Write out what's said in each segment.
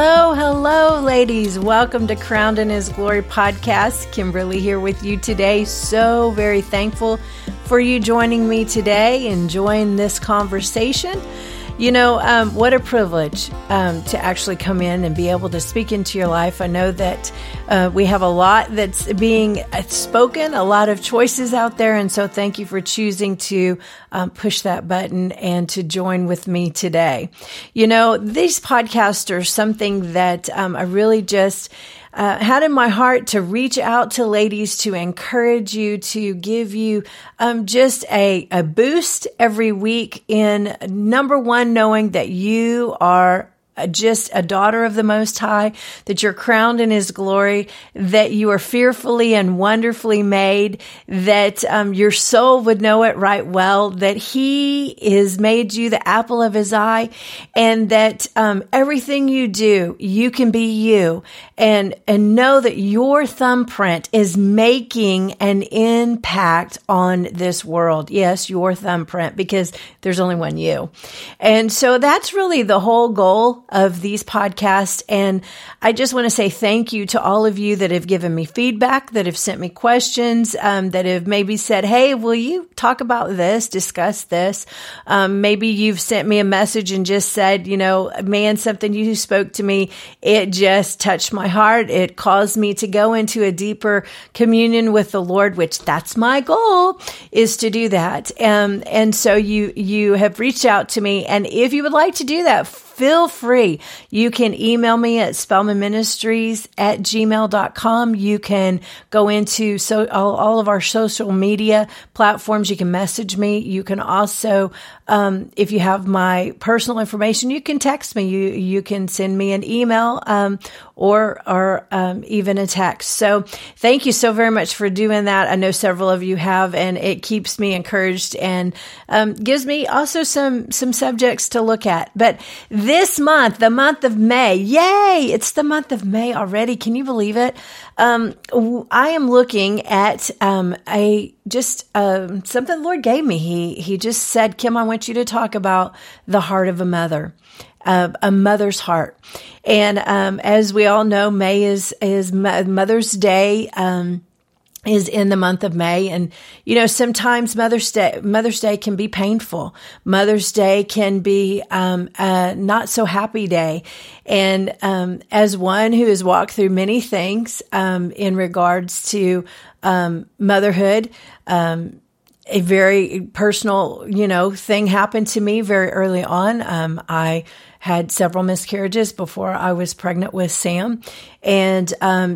Hello, ladies. Welcome to Crowned in His Glory podcast. Kimberly here with you today. So very thankful for you joining me today and join this conversation. You know, what a privilege to actually come in and be able to speak into your life. I know that we have a lot that's being spoken, a lot of choices out there. And so thank you for choosing to push that button and to join with me today. You know, these podcasts are something that I really just had in my heart to reach out to ladies, to encourage you, to give you just a boost every week in, number one, knowing that you are just a daughter of the Most High, that you're crowned in His glory, that you are fearfully and wonderfully made, that your soul would know it right well, that He is made you the apple of His eye, and that everything you do, you can be you, and know that your thumbprint is making an impact on this world. Yes, your thumbprint, because there's only one you. And so that's really the whole goal of these podcasts. And I just want to say thank you to all of you that have given me feedback, that have sent me questions, that have maybe said, hey, will you talk about this, discuss this? Maybe you've sent me a message and just said, you know, man, something you spoke to me, it just touched my heart. It caused me to go into a deeper communion with the Lord, which that's my goal, is to do that. And so you have reached out to me. And if you would like to do that, feel free. You can email me at SpellmanMinistries@gmail.com. You can go into all of our social media platforms. You can message me. You can also, if you have my personal information, you can text me. You can send me an email or even a text. So thank you so very much for doing that. I know several of you have, and it keeps me encouraged and gives me also some subjects to look at. But this month, the month of May, yay, it's the month of May already. Can you believe it? I am looking at something the Lord gave me. He just said, Kim, I want you to talk about the heart of a mother. A mother's heart. And as we all know, May is Mother's Day, is in the month of May. And, you know, sometimes Mother's Day can be painful. Mother's Day can be a not so happy day. And as one who has walked through many things in regards to motherhood, a very personal, you know, thing happened to me very early on. I had several miscarriages before I was pregnant with Sam. And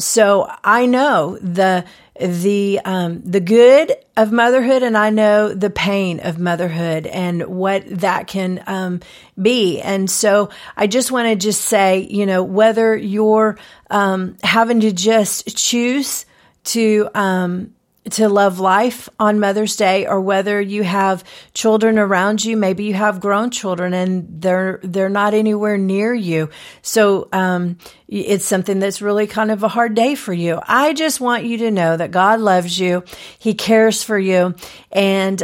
so I know the good of motherhood, and I know the pain of motherhood and what that can be. And so I just want to just say, you know, whether you're having to just choose to love life on Mother's Day, or whether you have children around you, maybe you have grown children and they're not anywhere near you. So, it's something that's really kind of a hard day for you. I just want you to know that God loves you. He cares for you. And,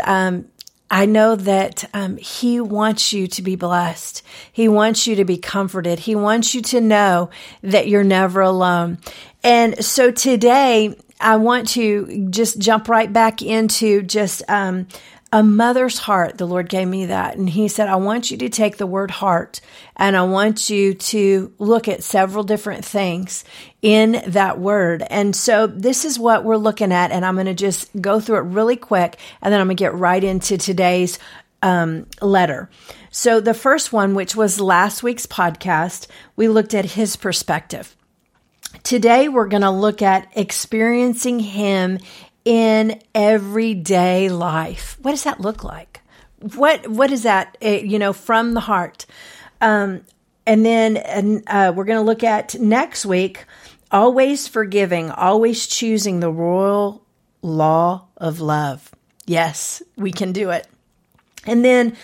I know that He wants you to be blessed. He wants you to be comforted. He wants you to know that you're never alone. And so today, I want to just jump right back into just a mother's heart. The Lord gave me that. And He said, I want you to take the word heart, and I want you to look at several different things in that word. And so this is what we're looking at. And I'm going to just go through it really quick, and then I'm going to get right into today's letter. So the first one, which was last week's podcast, we looked at His perspective. Today, we're going to look at experiencing Him in everyday life. What does that look like? What is that, you know, from the heart? And then we're going to look at next week, always forgiving, always choosing the royal law of love. Yes, we can do it. And then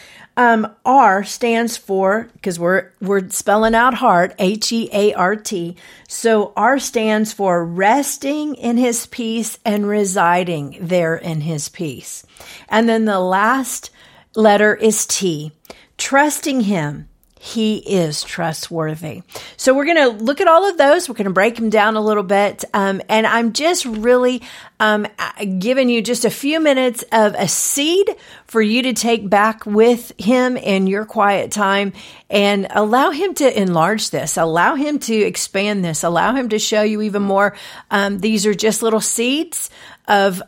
R stands for, because we're spelling out heart, H-E-A-R-T. So R stands for resting in His peace and residing there in His peace. And then the last letter is T, trusting Him, He is trustworthy. So we're going to look at all of those. We're going to break them down a little bit. And I'm just really giving you just a few minutes of a seed for you to take back with him in your quiet time and allow him to enlarge this, allow him to expand this, allow him to show you even more. These are just little seeds of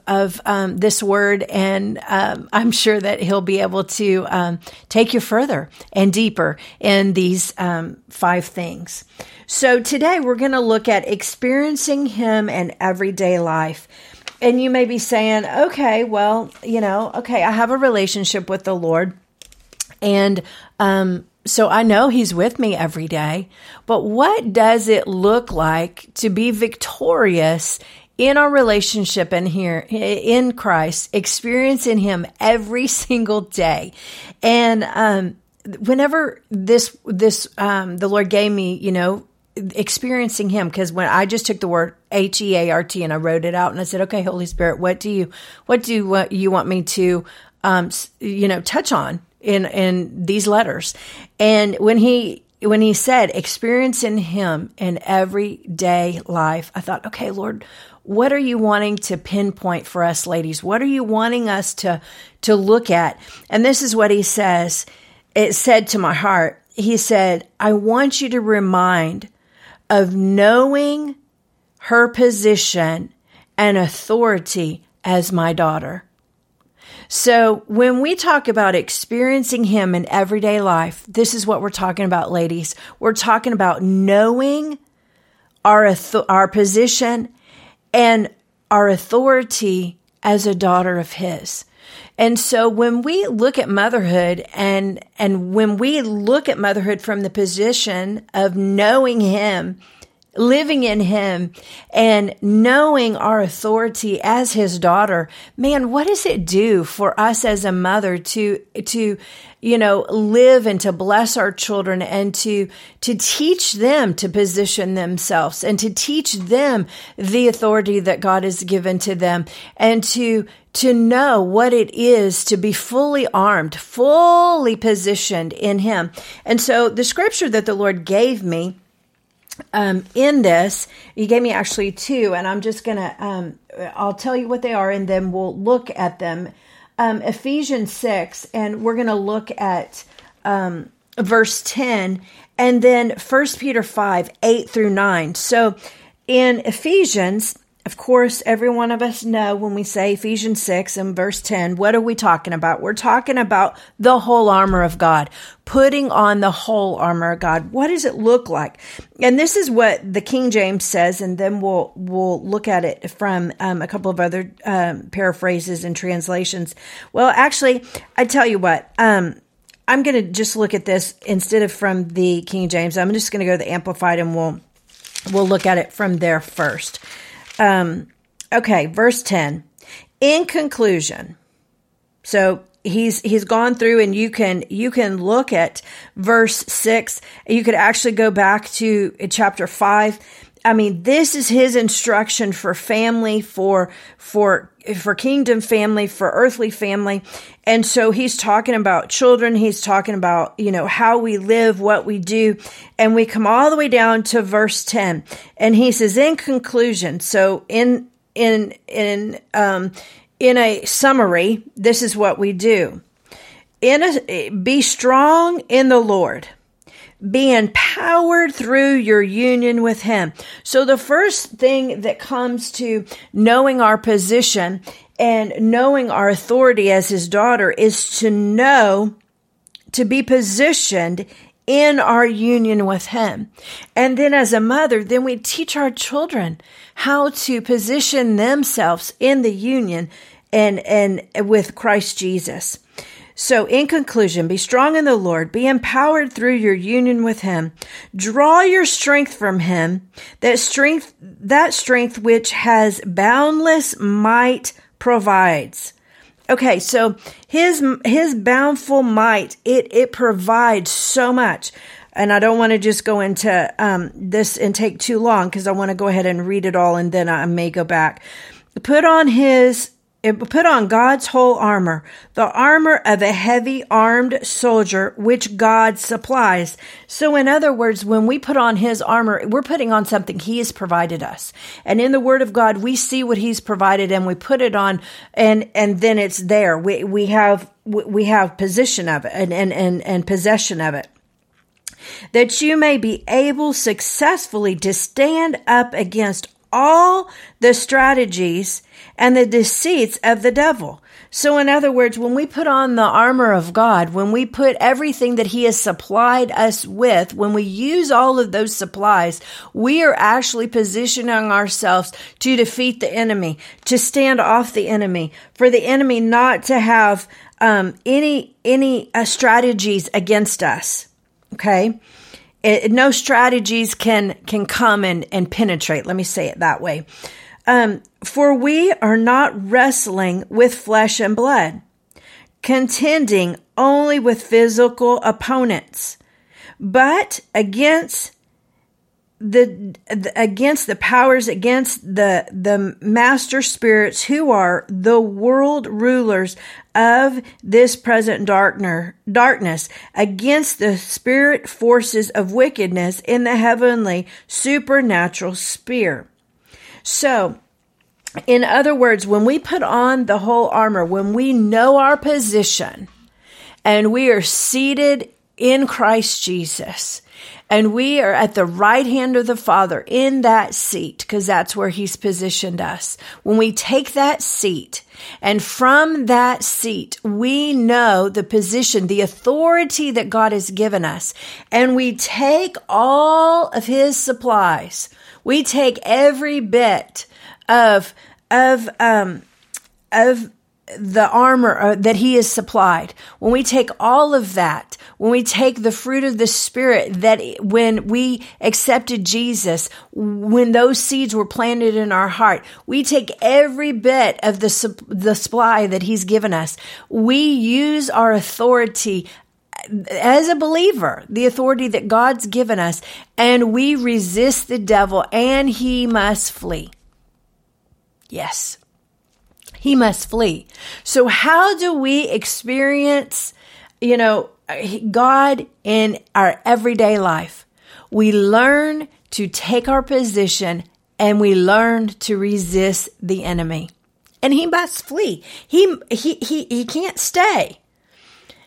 this word. And I'm sure that he'll be able to take you further and deeper in these 5 things. So today we're going to look at experiencing him in everyday life. And you may be saying, okay, well, I have a relationship with the Lord. And so I know he's with me every day. But what does it look like to be victorious in our relationship and here in Christ, experiencing him every single day? And whenever this the Lord gave me, experiencing him, because when I just took the word HEART and I wrote it out and I said, okay, Holy Spirit, what do you want me to touch on in these letters? And when he said experiencing him in everyday life, I thought, okay, Lord, what are you wanting to pinpoint for us, ladies? What are you wanting us to look at? And this is what he says. It said to my heart, he said, I want you to remind of knowing her position and authority as my daughter. So when we talk about experiencing him in everyday life, this is what we're talking about, ladies. We're talking about knowing our position and our authority as a daughter of his. And so when we look at motherhood and when we look at motherhood from the position of knowing him, living in him, and knowing our authority as his daughter, man, what does it do for us as a mother to live and to bless our children and to teach them to position themselves and to teach them the authority that God has given to them and to know what it is to be fully armed, fully positioned in him. And so the scripture that the Lord gave me in this, he gave me actually 2, and I'm just gonna, I'll tell you what they are and then we'll look at them. Ephesians 6, and we're gonna look at, verse 10, and then First Peter 5, 8-9. So in Ephesians, of course, every one of us know when we say Ephesians 6 and verse 10, what are we talking about? We're talking about the whole armor of God, putting on the whole armor of God. What does it look like? And this is what the King James says, and then we'll look at it from a couple of other paraphrases and translations. Well, actually, I tell you what, I'm going to just look at this instead of from the King James. I'm just going to go to the Amplified, and we'll look at it from there first. Okay, verse 10. In conclusion, so he's gone through, and you can look at verse 6. You could actually go back to chapter 5. I mean, this is his instruction for family, for kingdom family, for earthly family. And so he's talking about children. He's talking about, how we live, what we do. And we come all the way down to verse 10. And he says, in conclusion, so in a summary, this is what we do. Be strong in the Lord. Be empowered through your union with him. So the first thing that comes to knowing our position and knowing our authority as his daughter is to know, to be positioned in our union with him. And then as a mother, then we teach our children how to position themselves in the union and with Christ Jesus. So in conclusion, be strong in the Lord, be empowered through your union with him, draw your strength from him, that strength which has boundless might provides. Okay, so his bountiful might, it provides so much. And I don't want to just go into this and take too long because I want to go ahead and read it all and then I may go back. Put on his Put on God's whole armor, the armor of a heavy armed soldier, which God supplies. So in other words, when we put on his armor, we're putting on something he has provided us. And in the word of God, we see what he's provided and we put it on, and then it's there. We have possession of it and possession of it. That you may be able successfully to stand up against all the strategies and the deceits of the devil. So in other words, when we put on the armor of God, when we put everything that he has supplied us with, when we use all of those supplies, we are actually positioning ourselves to defeat the enemy, to stand off the enemy, for the enemy not to have any strategies against us. Okay? No strategies can come and penetrate. Let me say it that way. For we are not wrestling with flesh and blood, contending only with physical opponents, but against the powers, against the master spirits who are the world rulers of this present darkness, against the spirit forces of wickedness in the heavenly supernatural sphere. So, in other words, when we put on the whole armor, when we know our position and we are seated in Christ Jesus, and we are at the right hand of the Father in that seat, because that's where he's positioned us. When we take that seat, and from that seat, we know the position, the authority that God has given us, and we take all of his supplies. We take every bit of the armor that he has supplied. When we take all of that, when we take the fruit of the Spirit, that when we accepted Jesus, when those seeds were planted in our heart, we take every bit of the supply that he's given us. We use our authority as a believer, the authority that God's given us, and we resist the devil and he must flee. Yes. He must flee. So how do we experience, God in our everyday life? We learn to take our position and we learn to resist the enemy. And he must flee. He can't stay.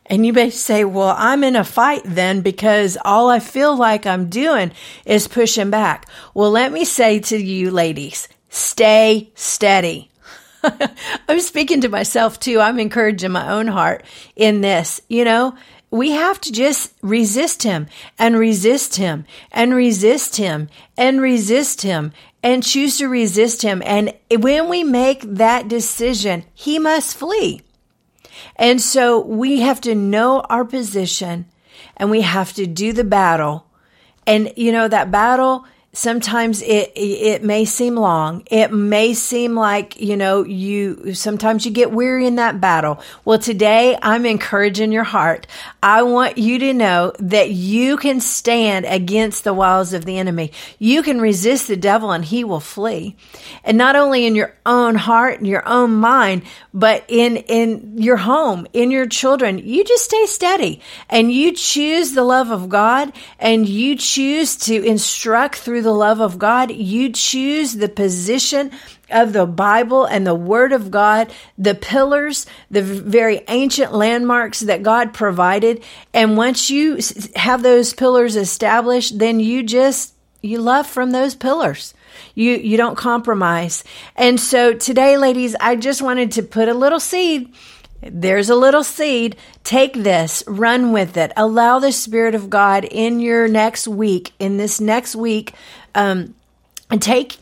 And you may say, well, I'm in a fight then because all I feel like I'm doing is pushing back. Well, let me say to you ladies, stay steady. I'm speaking to myself too. I'm encouraging my own heart in this. We have to just resist him and resist him and resist him and resist him and choose to resist him. And when we make that decision, he must flee. And so we have to know our position and we have to do the battle. And that battle, sometimes it may seem long. It may seem like, sometimes you get weary in that battle. Well, today I'm encouraging your heart. I want you to know that you can stand against the wiles of the enemy. You can resist the devil and he will flee. And not only in your own heart and your own mind, but in your home, in your children, you just stay steady and you choose the love of God and you choose to instruct through the love of God. You choose the position of the Bible and the Word of God, the pillars, the very ancient landmarks that God provided. And once you have those pillars established, then you love from those pillars. You don't compromise. And so today, ladies, I just wanted to put a little seed. There's a little seed. Take this, run with it. Allow the Spirit of God in this next week, and take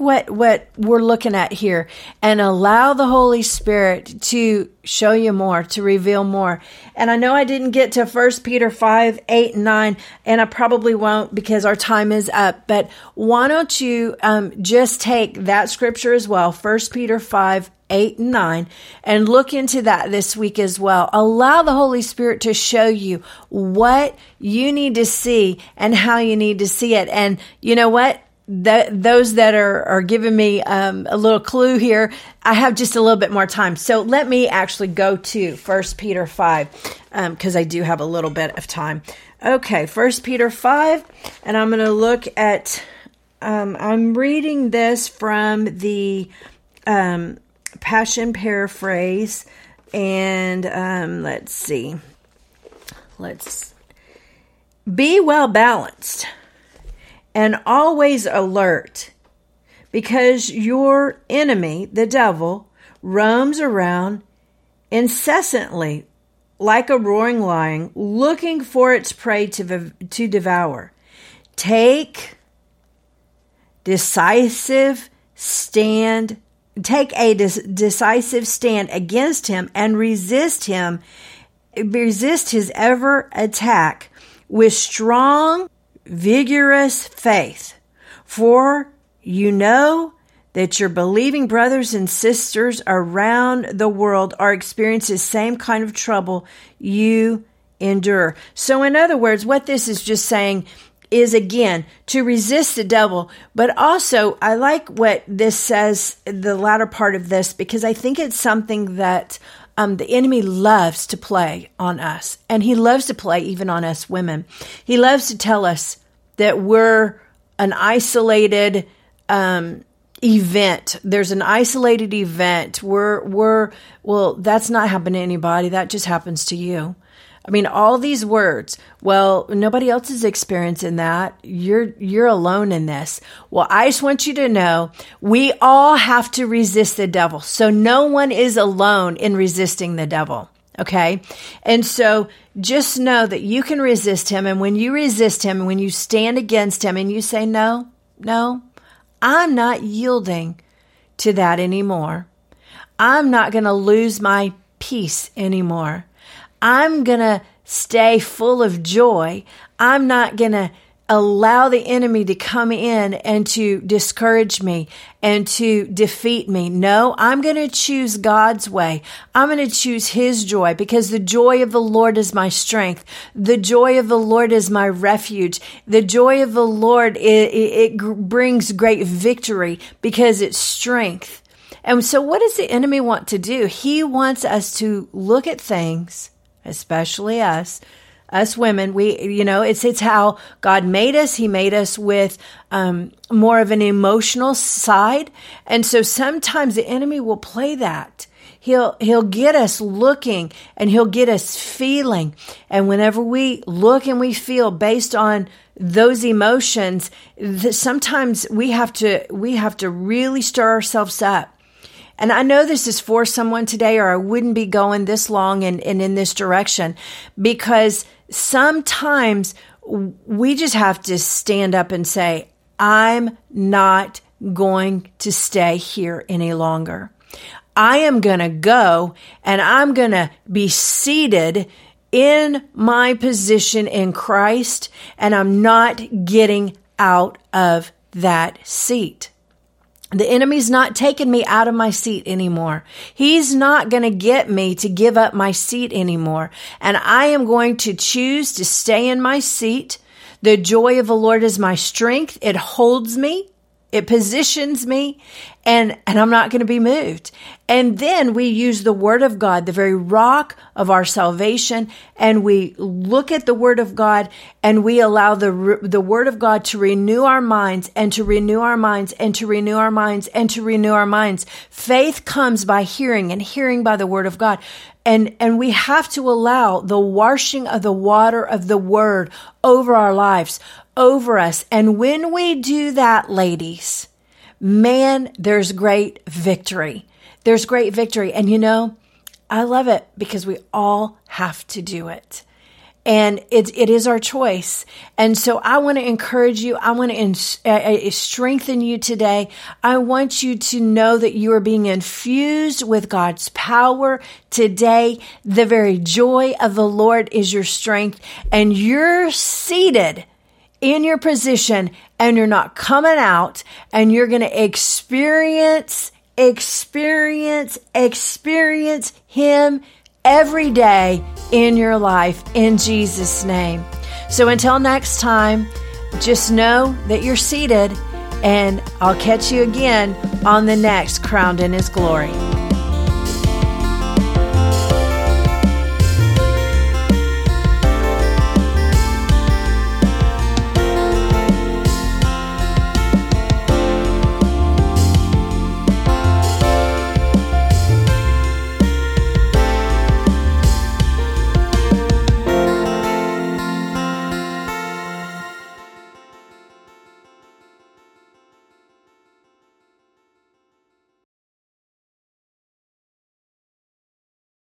what we're looking at here and allow the Holy Spirit to show you more, to reveal more. And I know I didn't get to 1 Peter 5, 8, and 9, and I probably won't because our time is up. But why don't you just take that scripture as well, 1 Peter 5, 8 and 9, and look into that this week as well. Allow the Holy Spirit to show you what you need to see and how you need to see it. And you know what? those that are giving me a little clue here, I have just a little bit more time. So let me actually go to 1 Peter 5 because I do have a little bit of time. Okay, 1 Peter 5, and I'm going to look at, I'm reading this from the Passion Paraphrase, and let's see. Let's be well balanced and always alert, because your enemy, the devil, roams around incessantly like a roaring lion, looking for its prey to devour. Take decisive stand. Take a decisive stand against him and resist his ever attack with strong, vigorous faith, for you know that your believing brothers and sisters around the world are experiencing the same kind of trouble you endure. So in other words, what this is just saying is, again, to resist the devil, but also I like what this says, the latter part of this, because I think it's something that the enemy loves to play on us, and he loves to play even on us women. He loves to tell us that we're an isolated event. There's an isolated event. Well, that's not happened to anybody. That just happens to you. I mean, all these words. Well, nobody else is experiencing that. You're alone in this. Well, I just want you to know we all have to resist the devil. So no one is alone in resisting the devil. Okay. And so just know that you can resist him. And when you resist him, and when you stand against him and you say, no, I'm not yielding to that anymore. I'm not going to lose my peace anymore. I'm going to stay full of joy. I'm not going to allow the enemy to come in and to discourage me and to defeat me. No, I'm going to choose God's way. I'm going to choose his joy, because the joy of the Lord is my strength. The joy of the Lord is my refuge. The joy of the Lord, it brings great victory because it's strength. And so what does the enemy want to do? He wants us to look at things, especially us women. We, it's how God made us. He made us with more of an emotional side. And so sometimes the enemy will play that. He'll get us looking, and he'll get us feeling. And whenever we look and we feel based on those emotions, sometimes we have to really stir ourselves up. And I know this is for someone today, or I wouldn't be going this long and in this direction, because sometimes we just have to stand up and say, I'm not going to stay here any longer. I am going to go, and I'm going to be seated in my position in Christ, and I'm not getting out of that seat. The enemy's not taking me out of my seat anymore. He's not going to get me to give up my seat anymore. And I am going to choose to stay in my seat. The joy of the Lord is my strength. It holds me. It positions me. And I'm not going to be moved. And then we use the word of God, the very rock of our salvation. And we look at the word of God, and we allow the word of God to renew our minds, and to renew our minds, and to renew our minds, and to renew our minds. Faith comes by hearing, and hearing by the word of God. And we have to allow the washing of the water of the word over our lives, over us. And when we do that, ladies, man, there's great victory. There's great victory. And I love it, because we all have to do it. And it is our choice. And so I want to encourage you. I want to strengthen you today. I want you to know that you are being infused with God's power today. The very joy of the Lord is your strength, and you're seated in your position, and you're not coming out, and you're going to experience him every day in your life, in Jesus' name. So until next time, just know that you're seated, And I'll catch you again on the next Crowned in His Glory.